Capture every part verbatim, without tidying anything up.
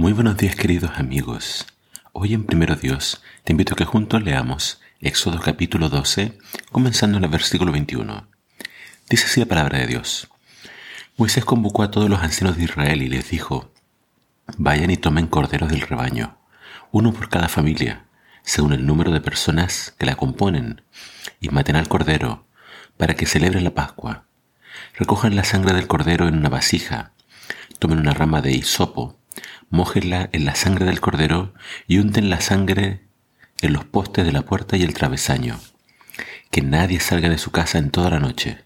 Muy buenos días, queridos amigos. Hoy en Primero Dios te invito a que juntos leamos Éxodo capítulo doce, comenzando en el versículo veintiuno. Dice así la palabra de Dios. Moisés convocó a todos los ancianos de Israel y les dijo: vayan y tomen corderos del rebaño, uno por cada familia, según el número de personas que la componen, y maten al cordero, para que celebren la Pascua. Recojan la sangre del cordero en una vasija, tomen una rama de hisopo, mójenla en la sangre del cordero y unten la sangre en los postes de la puerta y el travesaño. Que nadie salga de su casa en toda la noche.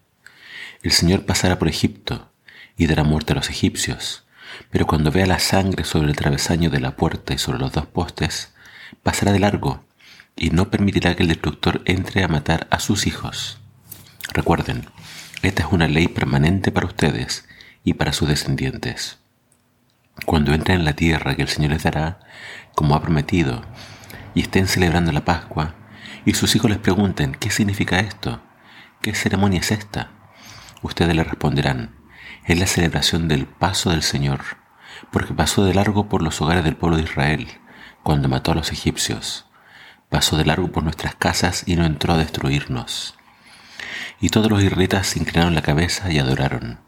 El Señor pasará por Egipto y dará muerte a los egipcios, pero cuando vea la sangre sobre el travesaño de la puerta y sobre los dos postes, pasará de largo y no permitirá que el destructor entre a matar a sus hijos. Recuerden, esta es una ley permanente para ustedes y para sus descendientes. Cuando entren en la tierra que el Señor les dará, como ha prometido, y estén celebrando la Pascua, y sus hijos les pregunten: ¿qué significa esto? ¿Qué ceremonia es esta? Ustedes le responderán: es la celebración del paso del Señor, porque pasó de largo por los hogares del pueblo de Israel, cuando mató a los egipcios. Pasó de largo por nuestras casas y no entró a destruirnos. Y todos los israelitas inclinaron la cabeza y adoraron.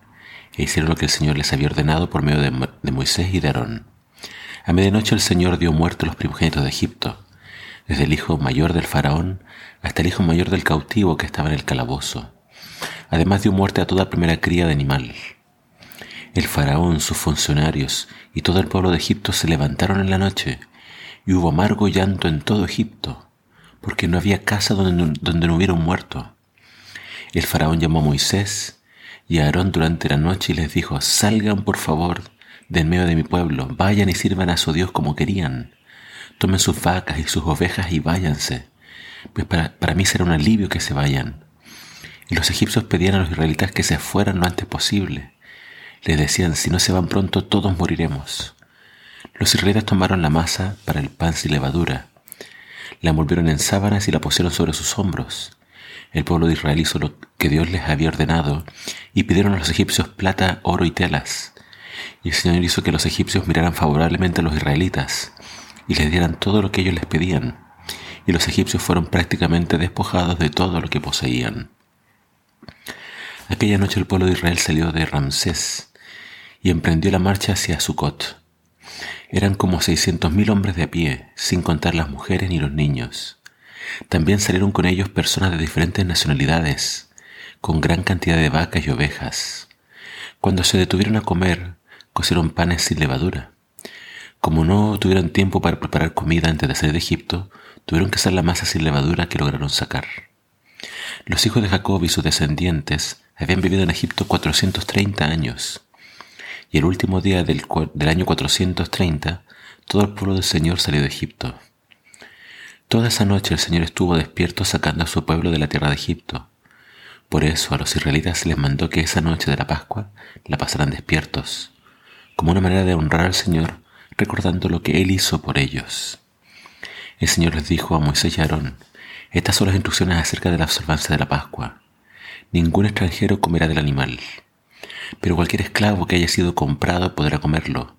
E hicieron lo que el Señor les había ordenado por medio de, Mo- de Moisés y de Aarón. A medianoche el Señor dio muerte a los primogénitos de Egipto, desde el hijo mayor del faraón hasta el hijo mayor del cautivo que estaba en el calabozo. Además dio muerte a toda primera cría de animal. El faraón, sus funcionarios y todo el pueblo de Egipto se levantaron en la noche, y hubo amargo llanto en todo Egipto, porque no había casa donde no, donde no hubiera un muerto. El faraón llamó a Moisés y a Aarón durante la noche y les dijo: salgan por favor de en medio de mi pueblo, vayan y sirvan a su Dios como querían. Tomen sus vacas y sus ovejas y váyanse, pues para, para mí será un alivio que se vayan. Y los egipcios pedían a los israelitas que se fueran lo antes posible. Les decían: si no se van pronto, todos moriremos. Los israelitas tomaron la masa para el pan sin levadura, la envolvieron en sábanas y la pusieron sobre sus hombros. El pueblo de Israel hizo lo que Dios les había ordenado y pidieron a los egipcios plata, oro y telas. Y el Señor hizo que los egipcios miraran favorablemente a los israelitas y les dieran todo lo que ellos les pedían. Y los egipcios fueron prácticamente despojados de todo lo que poseían. Aquella noche el pueblo de Israel salió de Ramsés y emprendió la marcha hacia Sukkot. Eran como seiscientos mil hombres de a pie, sin contar las mujeres ni los niños. También salieron con ellos personas de diferentes nacionalidades, con gran cantidad de vacas y ovejas. Cuando se detuvieron a comer, cocieron panes sin levadura. Como no tuvieron tiempo para preparar comida antes de salir de Egipto, tuvieron que hacer la masa sin levadura que lograron sacar. Los hijos de Jacob y sus descendientes habían vivido en Egipto cuatrocientos treinta años, y el último día del, del año cuatrocientos treinta, todo el pueblo del Señor salió de Egipto. Toda esa noche el Señor estuvo despierto sacando a su pueblo de la tierra de Egipto. Por eso a los israelitas se les mandó que esa noche de la Pascua la pasaran despiertos, como una manera de honrar al Señor, recordando lo que Él hizo por ellos. El Señor les dijo a Moisés y a Aarón: estas son las instrucciones acerca de la observancia de la Pascua. Ningún extranjero comerá del animal, pero cualquier esclavo que haya sido comprado podrá comerlo,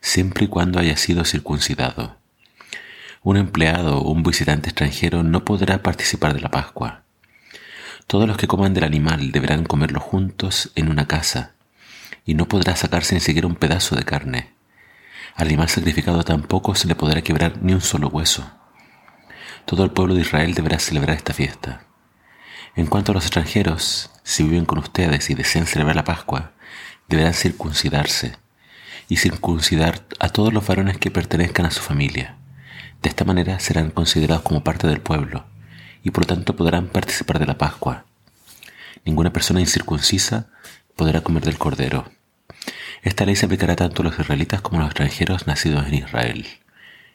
siempre y cuando haya sido circuncidado. Un empleado o un visitante extranjero no podrá participar de la Pascua. Todos los que coman del animal deberán comerlo juntos en una casa, y no podrá sacarse ni siquiera un pedazo de carne. Al animal sacrificado tampoco se le podrá quebrar ni un solo hueso. Todo el pueblo de Israel deberá celebrar esta fiesta. En cuanto a los extranjeros, si viven con ustedes y desean celebrar la Pascua, deberán circuncidarse, y circuncidar a todos los varones que pertenezcan a su familia. De esta manera serán considerados como parte del pueblo y por lo tanto podrán participar de la Pascua. Ninguna persona incircuncisa podrá comer del cordero. Esta ley se aplicará tanto a los israelitas como a los extranjeros nacidos en Israel.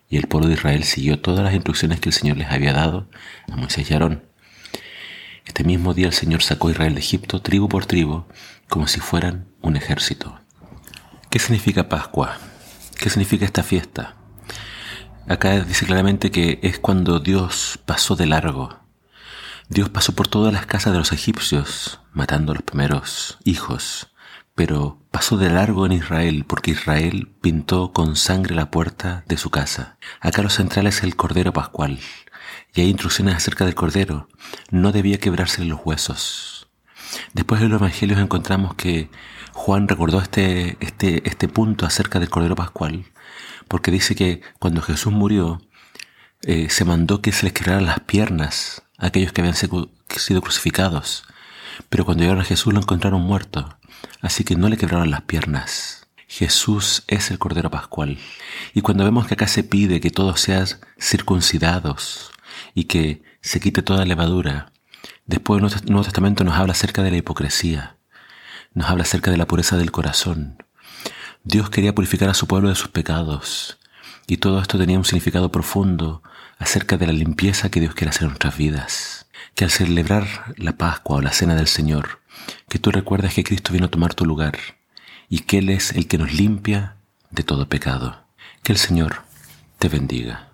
Y el pueblo de Israel siguió todas las instrucciones que el Señor les había dado a Moisés y Aarón. Este mismo día el Señor sacó a Israel de Egipto tribu por tribu, como si fueran un ejército. ¿Qué significa Pascua? ¿Qué significa esta fiesta? Acá dice claramente que es cuando Dios pasó de largo. Dios pasó por todas las casas de los egipcios, matando a los primeros hijos, pero pasó de largo en Israel porque Israel pintó con sangre la puerta de su casa. Acá lo central es el Cordero Pascual y hay instrucciones acerca del Cordero. No debía quebrársele los huesos. Después en los Evangelios encontramos que Juan recordó este, este, este punto acerca del Cordero Pascual porque dice que cuando Jesús murió eh, se mandó que se les quebraran las piernas a aquellos que habían sido crucificados. Pero cuando llegaron a Jesús lo encontraron muerto, así que no le quebraron las piernas. Jesús es el Cordero Pascual. Y cuando vemos que acá se pide que todos sean circuncidados y que se quite toda levadura, después el Nuevo Testamento nos habla acerca de la hipocresía, nos habla acerca de la pureza del corazón. Dios quería purificar a su pueblo de sus pecados, y todo esto tenía un significado profundo acerca de la limpieza que Dios quiere hacer en nuestras vidas. Que al celebrar la Pascua o la Cena del Señor, que tú recuerdas que Cristo vino a tomar tu lugar y que Él es el que nos limpia de todo pecado. Que el Señor te bendiga.